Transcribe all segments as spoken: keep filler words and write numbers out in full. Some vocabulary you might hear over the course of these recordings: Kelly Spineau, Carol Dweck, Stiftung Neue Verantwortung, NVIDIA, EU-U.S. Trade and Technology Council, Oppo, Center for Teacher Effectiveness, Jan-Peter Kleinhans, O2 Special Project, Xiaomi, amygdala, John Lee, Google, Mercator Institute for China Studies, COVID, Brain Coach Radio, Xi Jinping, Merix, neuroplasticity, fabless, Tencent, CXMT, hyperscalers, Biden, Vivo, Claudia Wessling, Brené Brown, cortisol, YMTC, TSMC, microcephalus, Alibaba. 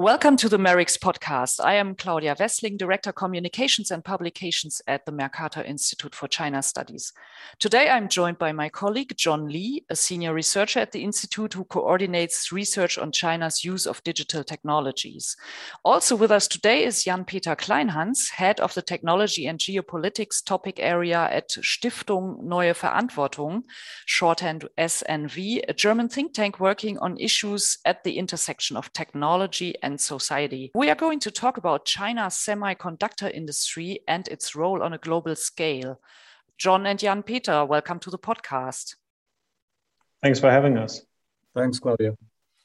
Welcome to the Merix podcast. I am Claudia Wessling, Director Communications and Publications at the Mercator Institute for China Studies. Today I'm joined by my colleague John Lee, a senior researcher at the Institute who coordinates research on China's use of digital technologies. Also with us today is Jan-Peter Kleinhans, head of the Technology and Geopolitics topic area at Stiftung Neue Verantwortung, shorthand S N V, a German think tank working on issues at the intersection of technology and and society. We are going to talk about China's semiconductor industry and its role on a global scale. John and Jan-Peter, welcome to the podcast. Thanks for having us. Thanks, Claudia.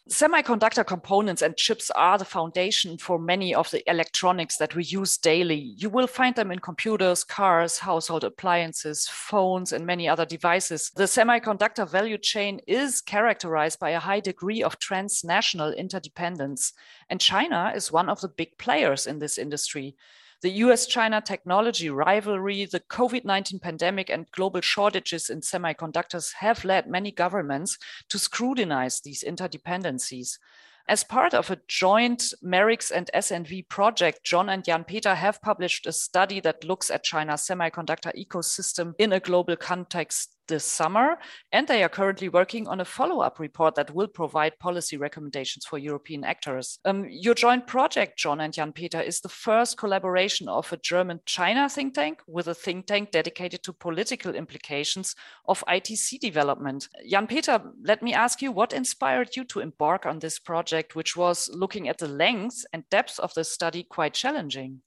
Semiconductor components and chips are the foundation for many of the electronics that we use daily. You will find them in computers, cars, household appliances, phones, and many other devices. The semiconductor value chain is characterized by a high degree of transnational interdependence, and China is one of the big players in this industry. The U S China technology rivalry, the COVID nineteen pandemic, and global shortages in semiconductors have led many governments to scrutinize these interdependencies. As part of a joint Merix and S N V project, John and Jan-Peter have published a study that looks at China's semiconductor ecosystem in a global context this summer, and they are currently working on a follow-up report that will provide policy recommendations for European actors. Um, your joint project, John and Jan-Peter, is the first collaboration of a German-China think tank with a think tank dedicated to political implications of I T C development. Jan-Peter, let me ask you, what inspired you to embark on this project, which was, looking at the length and depth of the study, quite challenging?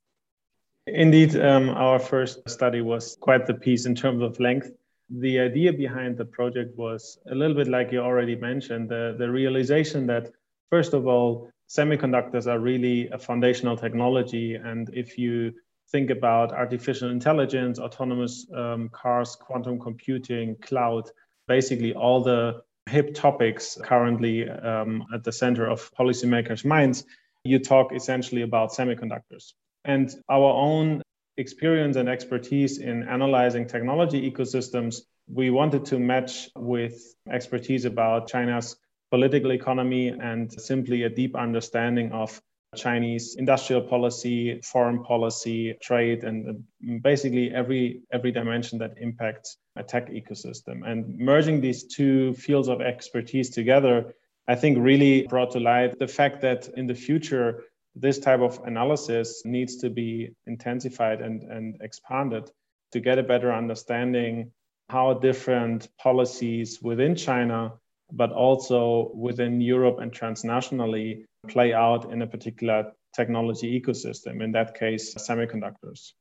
Indeed, um, our first study was quite the piece in terms of length. The idea behind the project was a little bit like you already mentioned, the, the realization that, first of all, semiconductors are really a foundational technology. And if you think about artificial intelligence, autonomous um, cars, quantum computing, cloud, basically all the hip topics currently um, at the center of policymakers' minds, you talk essentially about semiconductors. And our own experience and expertise in analyzing technology ecosystems, we wanted to match with expertise about China's political economy and simply a deep understanding of Chinese industrial policy, foreign policy, trade, and basically every, every dimension that impacts a tech ecosystem. And merging these two fields of expertise together, I think really brought to light the fact that in the future, this type of analysis needs to be intensified and, and expanded to get a better understanding how different policies within China, but also within Europe and transnationally, play out in a particular technology ecosystem, in that case, semiconductors.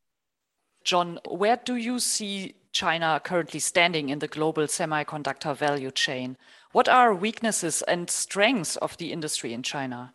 John, where do you see China currently standing in the global semiconductor value chain? What are weaknesses and strengths of the industry in China?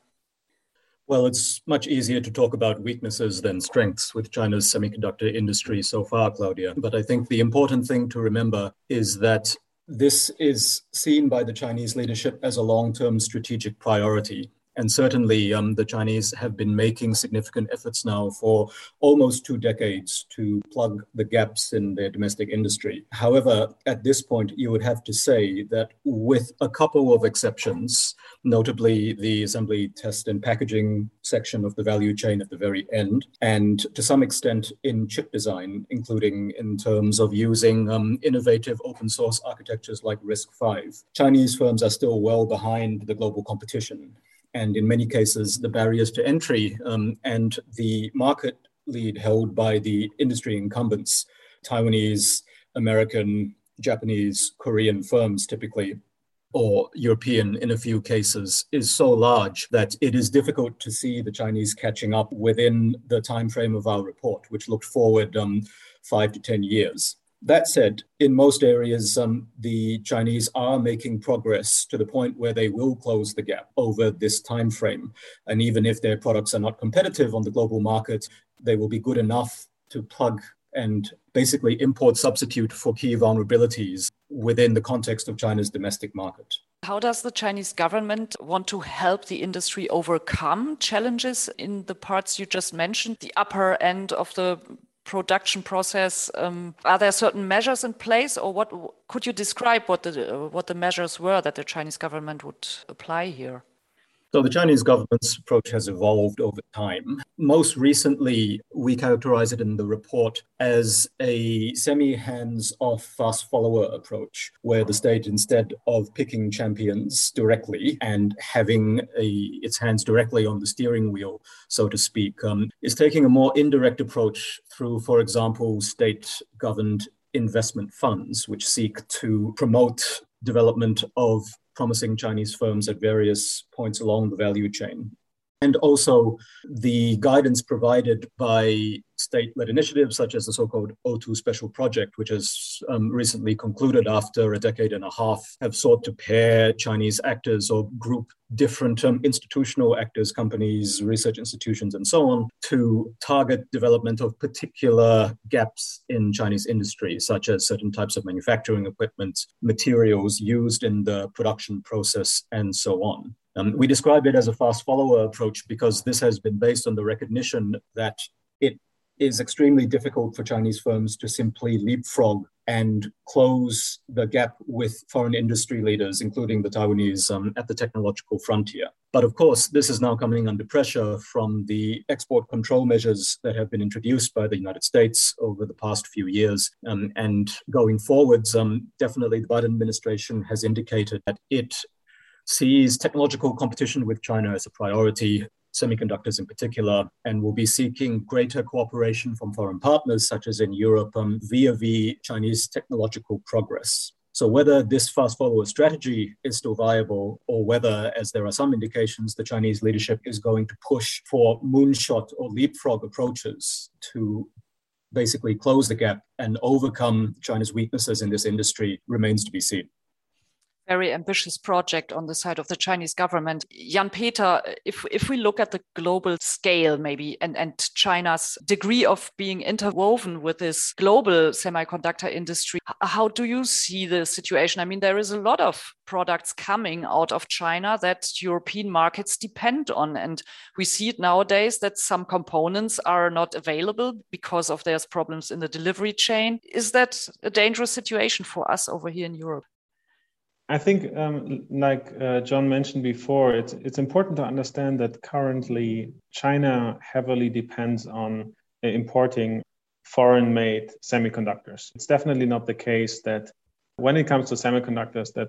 Well, it's much easier to talk about weaknesses than strengths with China's semiconductor industry so far, Claudia. But I think the important thing to remember is that this is seen by the Chinese leadership as a long-term strategic priority. And certainly um, the Chinese have been making significant efforts now for almost two decades to plug the gaps in their domestic industry. However, at this point, you would have to say that with a couple of exceptions, notably the assembly, test, and packaging section of the value chain at the very end, and to some extent in chip design, including in terms of using um, innovative open source architectures like risk five, Chinese firms are still well behind the global competition. And in many cases, the barriers to entry um, and the market lead held by the industry incumbents, Taiwanese, American, Japanese, Korean firms typically, or European in a few cases, is so large that it is difficult to see the Chinese catching up within the time frame of our report, which looked forward um, five to ten years. That said, in most areas, um, the Chinese are making progress to the point where they will close the gap over this time frame. And even if their products are not competitive on the global market, they will be good enough to plug and basically import substitute for key vulnerabilities within the context of China's domestic market. How does the Chinese government want to help the industry overcome challenges in the parts you just mentioned, the upper end of the production process? Um, are there certain measures in place, or what could you describe what the uh, what the measures were that the Chinese government would apply here? So the Chinese government's approach has evolved over time. Most recently, we characterize it in the report as a semi-hands-off fast follower approach, where the state, instead of picking champions directly and having a, its hands directly on the steering wheel, so to speak, um, is taking a more indirect approach through, for example, state-governed investment funds, which seek to promote development of promising Chinese firms at various points along the value chain. And also the guidance provided by state-led initiatives such as the so-called O two Special Project, which has um, recently concluded after a decade and a half, have sought to pair Chinese actors or group different um, institutional actors, companies, research institutions, and so on, to target development of particular gaps in Chinese industry, such as certain types of manufacturing equipment, materials used in the production process, and so on. Um, we describe it as a fast follower approach because this has been based on the recognition that it is extremely difficult for Chinese firms to simply leapfrog and close the gap with foreign industry leaders, including the Taiwanese, um, at the technological frontier. But of course, this is now coming under pressure from the export control measures that have been introduced by the United States over the past few years. Um, and going forwards, um, definitely the Biden administration has indicated that it sees technological competition with China as a priority, semiconductors in particular, and will be seeking greater cooperation from foreign partners, such as in Europe, um, via the Chinese technological progress. So whether this fast follower strategy is still viable, or whether, as there are some indications, the Chinese leadership is going to push for moonshot or leapfrog approaches to basically close the gap and overcome China's weaknesses in this industry, remains to be seen. Very ambitious project on the side of the Chinese government. Jan-Peter, if, if we look at the global scale maybe and, and China's degree of being interwoven with this global semiconductor industry, how do you see the situation? I mean, there is a lot of products coming out of China that European markets depend on. And we see it nowadays that some components are not available because of there's problems in the delivery chain. Is that a dangerous situation for us over here in Europe? I think, um, like uh, John mentioned before, it's it's important to understand that currently China heavily depends on importing foreign-made semiconductors. It's definitely not the case that when it comes to semiconductors that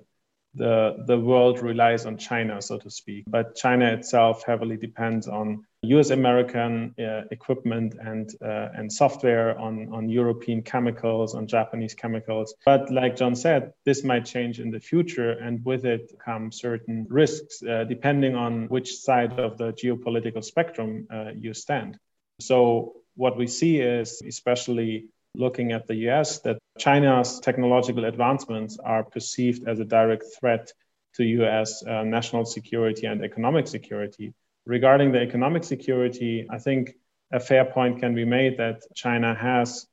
the, the world relies on China, so to speak. But China itself heavily depends on U S American uh, equipment and uh, and software, on, on European chemicals, on Japanese chemicals. But like John said, this might change in the future, and with it come certain risks, uh, depending on which side of the geopolitical spectrum uh, you stand. So what we see is, especially looking at the U S, that China's technological advancements are perceived as a direct threat to U S uh, national security and economic security. Regarding the economic security, I think a fair point can be made that China has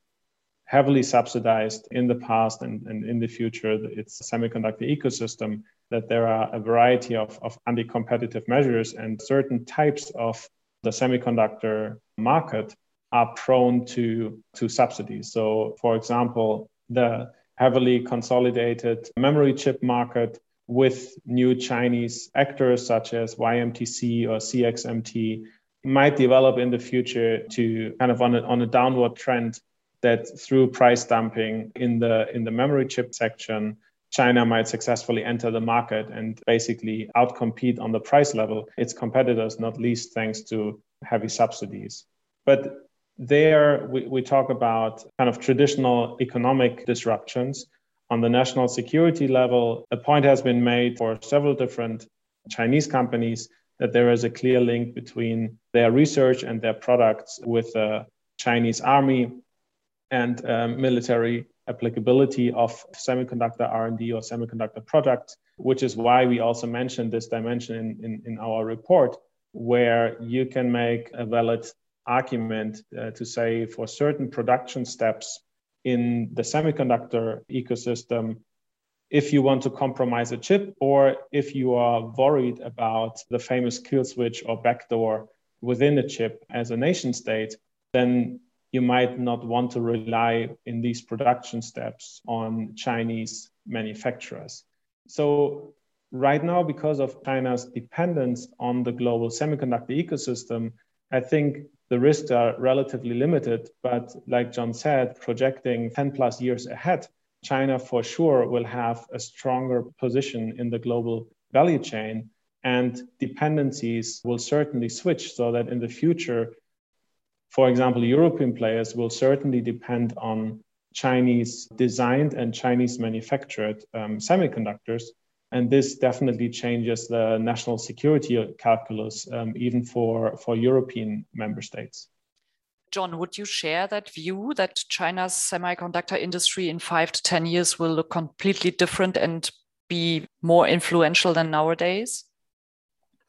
heavily subsidized in the past and, and in the future its semiconductor ecosystem, that there are a variety of, of anti-competitive measures, and certain types of the semiconductor market are prone to, to subsidies. So, for example, the heavily consolidated memory chip market with new Chinese actors such as Y M T C or C X M T might develop in the future to kind of on a, on a downward trend, that through price dumping in the in the memory chip section, China might successfully enter the market and basically outcompete on the price level its competitors, not least thanks to heavy subsidies. But there we, we talk about kind of traditional economic disruptions. On the national security level, a point has been made for several different Chinese companies that there is a clear link between their research and their products with the Chinese army and uh, military applicability of semiconductor R and D or semiconductor products, which is why we also mentioned this dimension in, in, in our report, where you can make a valid argument uh, to say for certain production steps in the semiconductor ecosystem, if you want to compromise a chip, or if you are worried about the famous kill switch or backdoor within the chip as a nation state, then you might not want to rely in these production steps on Chinese manufacturers. So right now, because of China's dependence on the global semiconductor ecosystem, I think the risks are relatively limited. But like John said, projecting ten plus years ahead, China for sure will have a stronger position in the global value chain, and dependencies will certainly switch, so that in the future, for example, European players will certainly depend on Chinese designed and Chinese manufactured um, semiconductors. And this definitely changes the national security calculus, um, even for, for European member states. John, would you share that view that China's semiconductor industry in five to ten years will look completely different and be more influential than nowadays?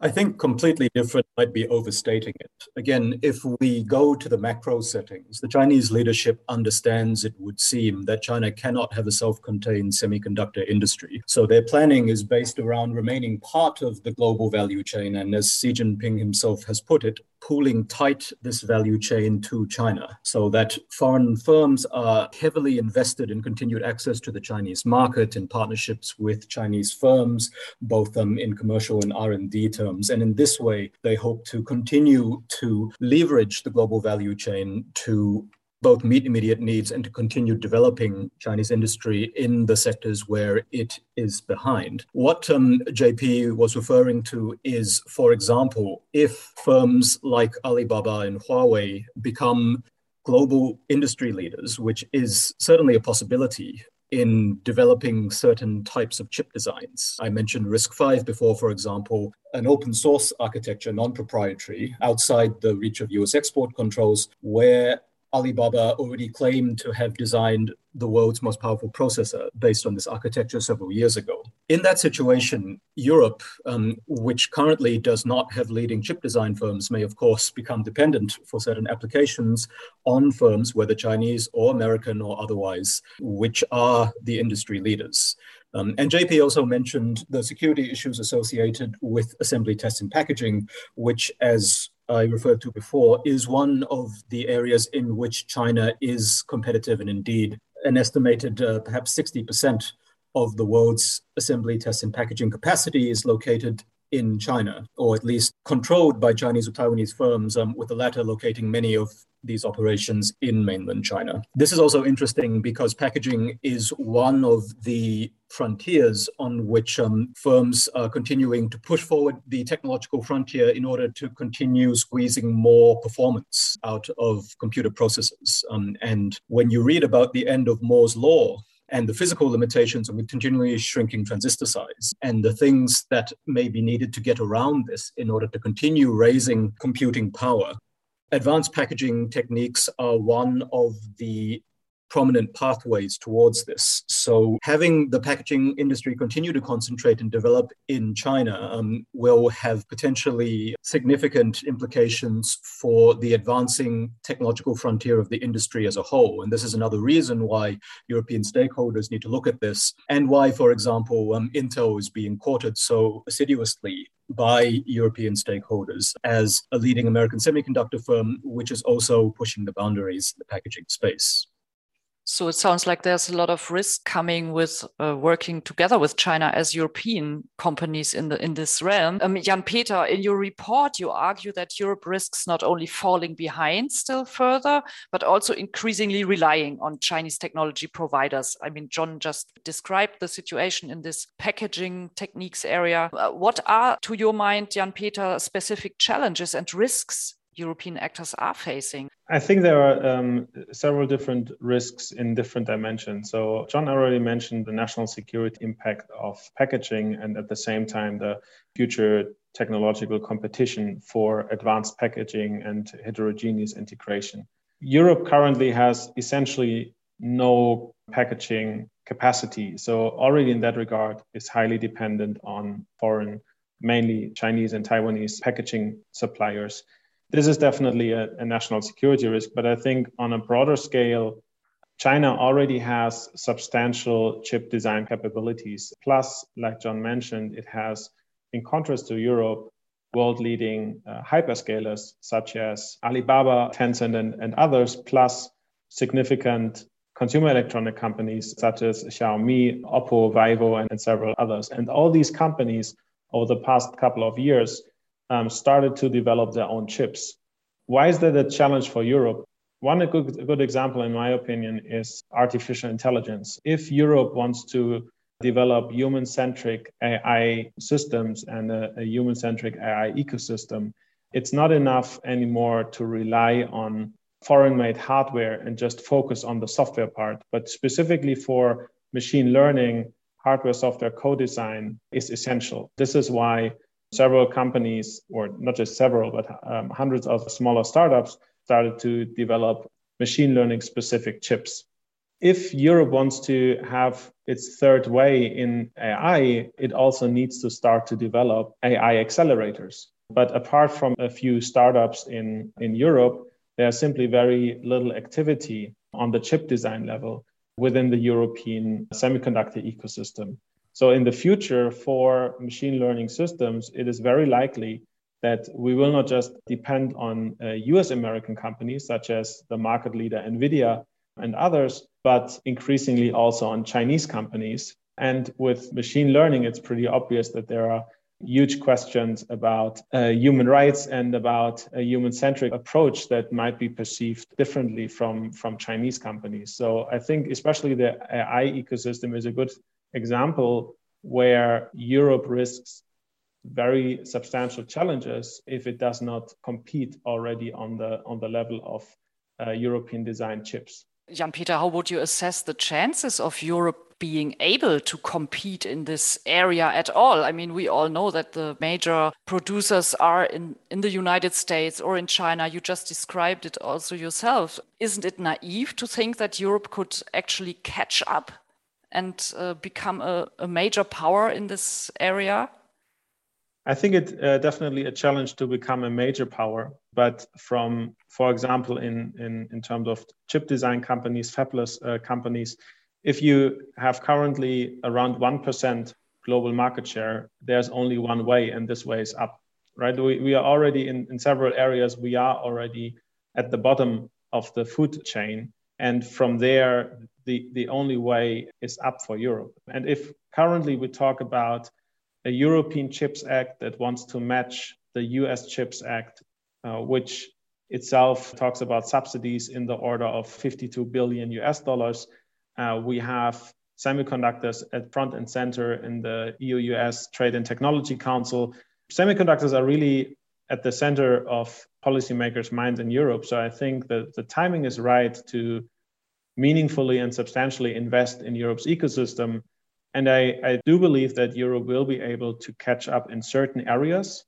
I think completely different might be overstating it. Again, if we go to the macro settings, the Chinese leadership understands, it would seem, that China cannot have a self-contained semiconductor industry. So their planning is based around remaining part of the global value chain, and as Xi Jinping himself has put it, pooling tight this value chain to China, so that foreign firms are heavily invested in continued access to the Chinese market and partnerships with Chinese firms, both um, in commercial and R and D terms. And in this way, they hope to continue to leverage the global value chain to both meet immediate needs and to continue developing Chinese industry in the sectors where it is behind. What um, J P was referring to is, for example, if firms like Alibaba and Huawei become global industry leaders, which is certainly a possibility in developing certain types of chip designs. I mentioned risk V before, for example, an open source architecture, non-proprietary, outside the reach of U S export controls, where Alibaba already claimed to have designed the world's most powerful processor based on this architecture several years ago. In that situation, Europe, um, which currently does not have leading chip design firms, may of course become dependent for certain applications on firms, whether Chinese or American or otherwise, which are the industry leaders. Um, and J P also mentioned the security issues associated with assembly, test, and packaging, which, as I referred to before, is one of the areas in which China is competitive, and indeed an estimated uh, perhaps sixty percent of the world's assembly, test, and packaging capacity is located in China, or at least controlled by Chinese or Taiwanese firms, um, with the latter locating many of these operations in mainland China. This is also interesting because packaging is one of the frontiers on which um, firms are continuing to push forward the technological frontier in order to continue squeezing more performance out of computer processors. Um, and when you read about the end of Moore's law and the physical limitations of continually shrinking transistor size and the things that may be needed to get around this in order to continue raising computing power, advanced packaging techniques are one of the prominent pathways towards this. So having the packaging industry continue to concentrate and develop in China um, will have potentially significant implications for the advancing technological frontier of the industry as a whole. And this is another reason why European stakeholders need to look at this, and why, for example, um, Intel is being courted so assiduously by European stakeholders as a leading American semiconductor firm, which is also pushing the boundaries of the packaging space. So it sounds like there's a lot of risk coming with uh, working together with China as European companies in the in this realm. Um, Jan-Peter, in your report, you argue that Europe risks not only falling behind still further, but also increasingly relying on Chinese technology providers. I mean, John just described the situation in this packaging techniques area. Uh, what are, to your mind, Jan-Peter, specific challenges and risks European actors are facing? I think there are um, several different risks in different dimensions. So John already mentioned the national security impact of packaging, and at the same time, the future technological competition for advanced packaging and heterogeneous integration. Europe currently has essentially no packaging capacity. So already in that regard, is highly dependent on foreign, mainly Chinese and Taiwanese packaging suppliers. This is definitely a, a national security risk, but I think on a broader scale, China already has substantial chip design capabilities. Plus, like John mentioned, it has, in contrast to Europe, world-leading uh, hyperscalers such as Alibaba, Tencent, and, and others, plus significant consumer electronic companies such as Xiaomi, Oppo, Vivo, and, and several others. And all these companies over the past couple of years um, started to develop their own chips. Why is that a challenge for Europe? One good, good example, in my opinion, is artificial intelligence. If Europe wants to develop human-centric A I systems and a, a human-centric A I ecosystem, it's not enough anymore to rely on foreign-made hardware and just focus on the software part. But specifically for machine learning, hardware-software co-design is essential. This is why several companies, or not just several, but um, hundreds of smaller startups started to develop machine learning-specific chips. If Europe wants to have its third way in A I, it also needs to start to develop A I accelerators. But apart from a few startups in, in Europe, there's simply very little activity on the chip design level within the European semiconductor ecosystem. So in the future, for machine learning systems, it is very likely that we will not just depend on uh, U S American companies such as the market leader NVIDIA and others, but increasingly also on Chinese companies. And with machine learning, it's pretty obvious that there are huge questions about uh, human rights and about a human-centric approach that might be perceived differently from, from Chinese companies. So I think especially the A I ecosystem is a good example where Europe risks very substantial challenges if it does not compete already on the, on the level of uh, European design chips. Jan-Peter, how would you assess the chances of Europe being able to compete in this area at all? I mean, we all know that the major producers are in, in the United States or in China. You just described it also yourself. Isn't it naive to think that Europe could actually catch up and uh, become a, a major power in this area? I think it's uh, definitely a challenge to become a major power. But from, for example, in, in, in terms of chip design companies, fabless uh, companies, if you have currently around one percent global market share, there's only one way, and this way is up, right? We, we are already in, in several areas, we are already at the bottom of the food chain. And from there, the, the only way is up for Europe. And if currently we talk about a European Chips Act that wants to match the U S Chips Act, uh, which itself talks about subsidies in the order of fifty-two billion U S dollars, Uh, we have semiconductors at front and center in the E U U S Trade and Technology Council. Semiconductors are really at the center of policymakers' minds in Europe. So I think that the timing is right to meaningfully and substantially invest in Europe's ecosystem. And I, I do believe that Europe will be able to catch up in certain areas.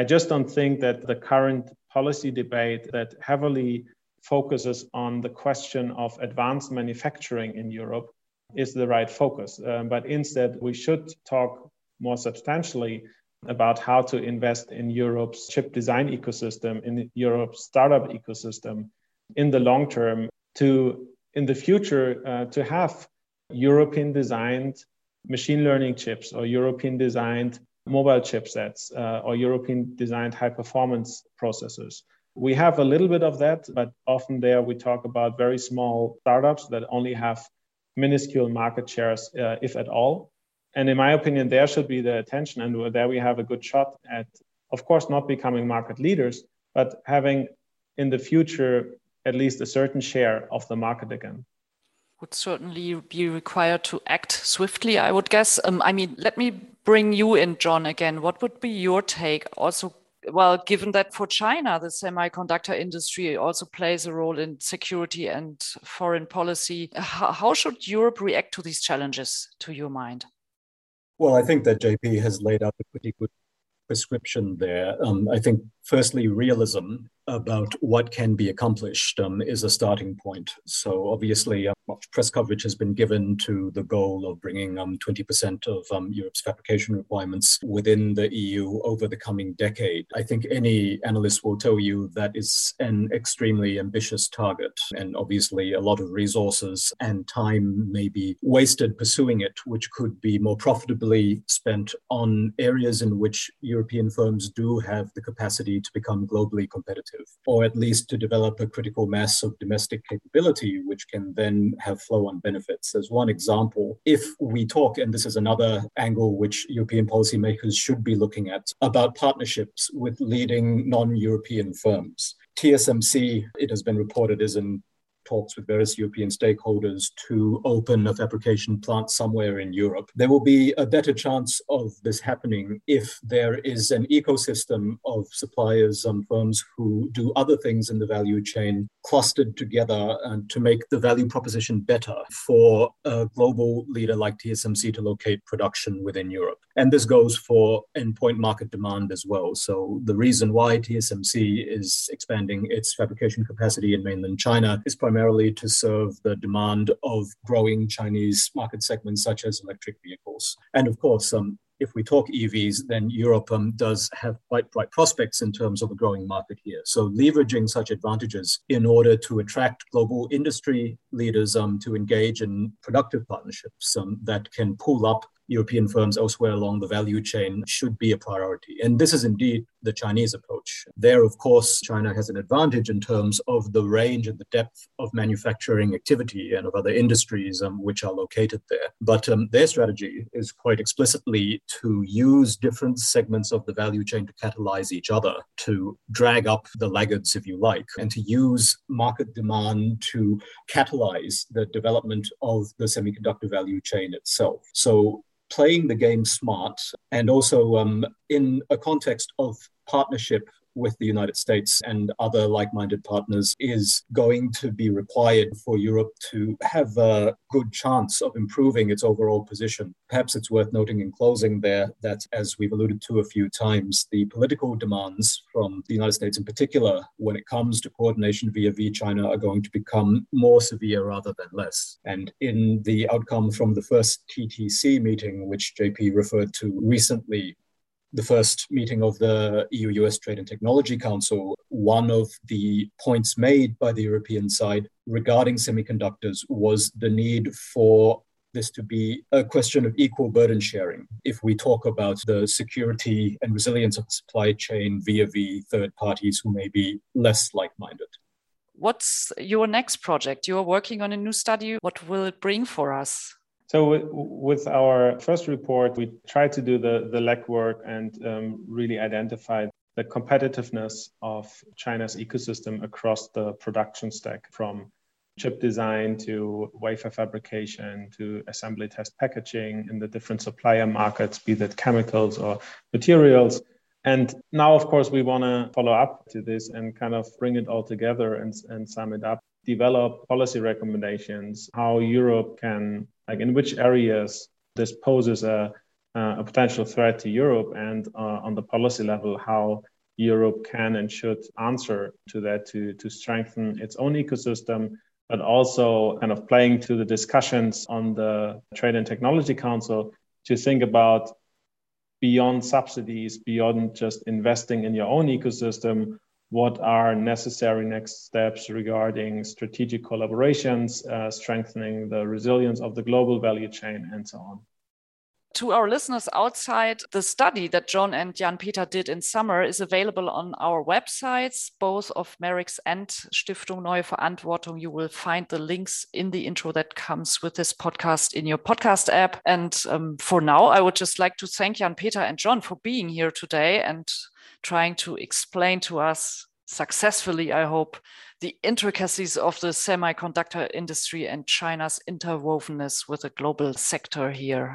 I just don't think that the current policy debate that heavily focuses on the question of advanced manufacturing in Europe is the right focus. Uh, but instead, we should talk more substantially about how to invest in Europe's chip design ecosystem, in Europe's startup ecosystem in the long term to, in the future, uh, to have European designed machine learning chips or European designed mobile chipsets uh, or European designed high performance processors. We have a little bit of that, but often there we talk about very small startups that only have minuscule market shares, uh, if at all. And in my opinion, there should be the attention, and there we have a good shot at, of course, not becoming market leaders, but having in the future at least a certain share of the market again. Would certainly be required to act swiftly, I would guess. Um, I mean, let me bring you in, John, again. What would be your take also? Well, given that for China, the semiconductor industry also plays a role in security and foreign policy, how should Europe react to these challenges, to your mind? Well, I think that J P has laid out a pretty good prescription there. Um, I think, firstly, realism about what can be accomplished um, is a starting point. So obviously, um, much press coverage has been given to the goal of bringing um, twenty percent of um, Europe's fabrication requirements within the E U over the coming decade. I think any analyst will tell you that is an extremely ambitious target. And obviously, a lot of resources and time may be wasted pursuing it, which could be more profitably spent on areas in which European firms do have the capacity ability to become globally competitive, or at least to develop a critical mass of domestic capability, which can then have flow-on benefits. As one example, if we talk, and this is another angle which European policymakers should be looking at, about partnerships with leading non-European firms. T S M C, it has been reported, is in talks with various European stakeholders to open a fabrication plant somewhere in Europe. There will be a better chance of this happening if there is an ecosystem of suppliers and firms who do other things in the value chain clustered together and to make the value proposition better for a global leader like T S M C to locate production within Europe. And this goes for endpoint market demand as well. So the reason why T S M C is expanding its fabrication capacity in mainland China is primarily primarily to serve the demand of growing Chinese market segments such as electric vehicles. And of course, um, if we talk E Vs, then Europe um, does have quite bright prospects in terms of a growing market here. So leveraging such advantages in order to attract global industry leaders um, to engage in productive partnerships um, that can pull up European firms elsewhere along the value chain should be a priority. And this is indeed the Chinese approach. There, of course, China has an advantage in terms of the range and the depth of manufacturing activity and of other industries um, which are located there. But um, their strategy is quite explicitly to use different segments of the value chain to catalyze each other, to drag up the laggards, if you like, and to use market demand to catalyze the development of the semiconductor value chain itself. So playing the game smart, and also um, in a context of partnership with the United States and other like-minded partners, is going to be required for Europe to have a good chance of improving its overall position. Perhaps it's worth noting in closing there that, as we've alluded to a few times, the political demands from the United States in particular when it comes to coordination vis-a-vis China are going to become more severe rather than less. And in the outcome from the first T T C meeting, which J P referred to recently, the first meeting of the E U U S Trade and Technology Council, one of the points made by the European side regarding semiconductors was the need for this to be a question of equal burden sharing. If we talk about the security and resilience of the supply chain vis-a-vis third parties who may be less like-minded. What's your next project? You are working on a new study. What will it bring for us? So with our first report, we tried to do the, the legwork and um, really identify the competitiveness of China's ecosystem across the production stack, from chip design to wafer fabrication to assembly test packaging in the different supplier markets, be that chemicals or materials. And now, of course, we want to follow up to this and kind of bring it all together and, and sum it up, develop policy recommendations, how Europe can, like in which areas this poses a, a potential threat to Europe, and uh, on the policy level, how Europe can and should answer to that to, to strengthen its own ecosystem, but also kind of playing to the discussions on the Trade and Technology Council to think about beyond subsidies, beyond just investing in your own ecosystem, what are necessary next steps regarding strategic collaborations, uh, strengthening the resilience of the global value chain, and so on. To our listeners outside, the study that John and Jan-Peter did in summer is available on our websites, both of Merix and Stiftung Neue Verantwortung. You will find the links in the intro that comes with this podcast in your podcast app. And um, for now, I would just like to thank Jan-Peter and John for being here today and trying to explain to us successfully, I hope, the intricacies of the semiconductor industry and China's interwovenness with the global sector here.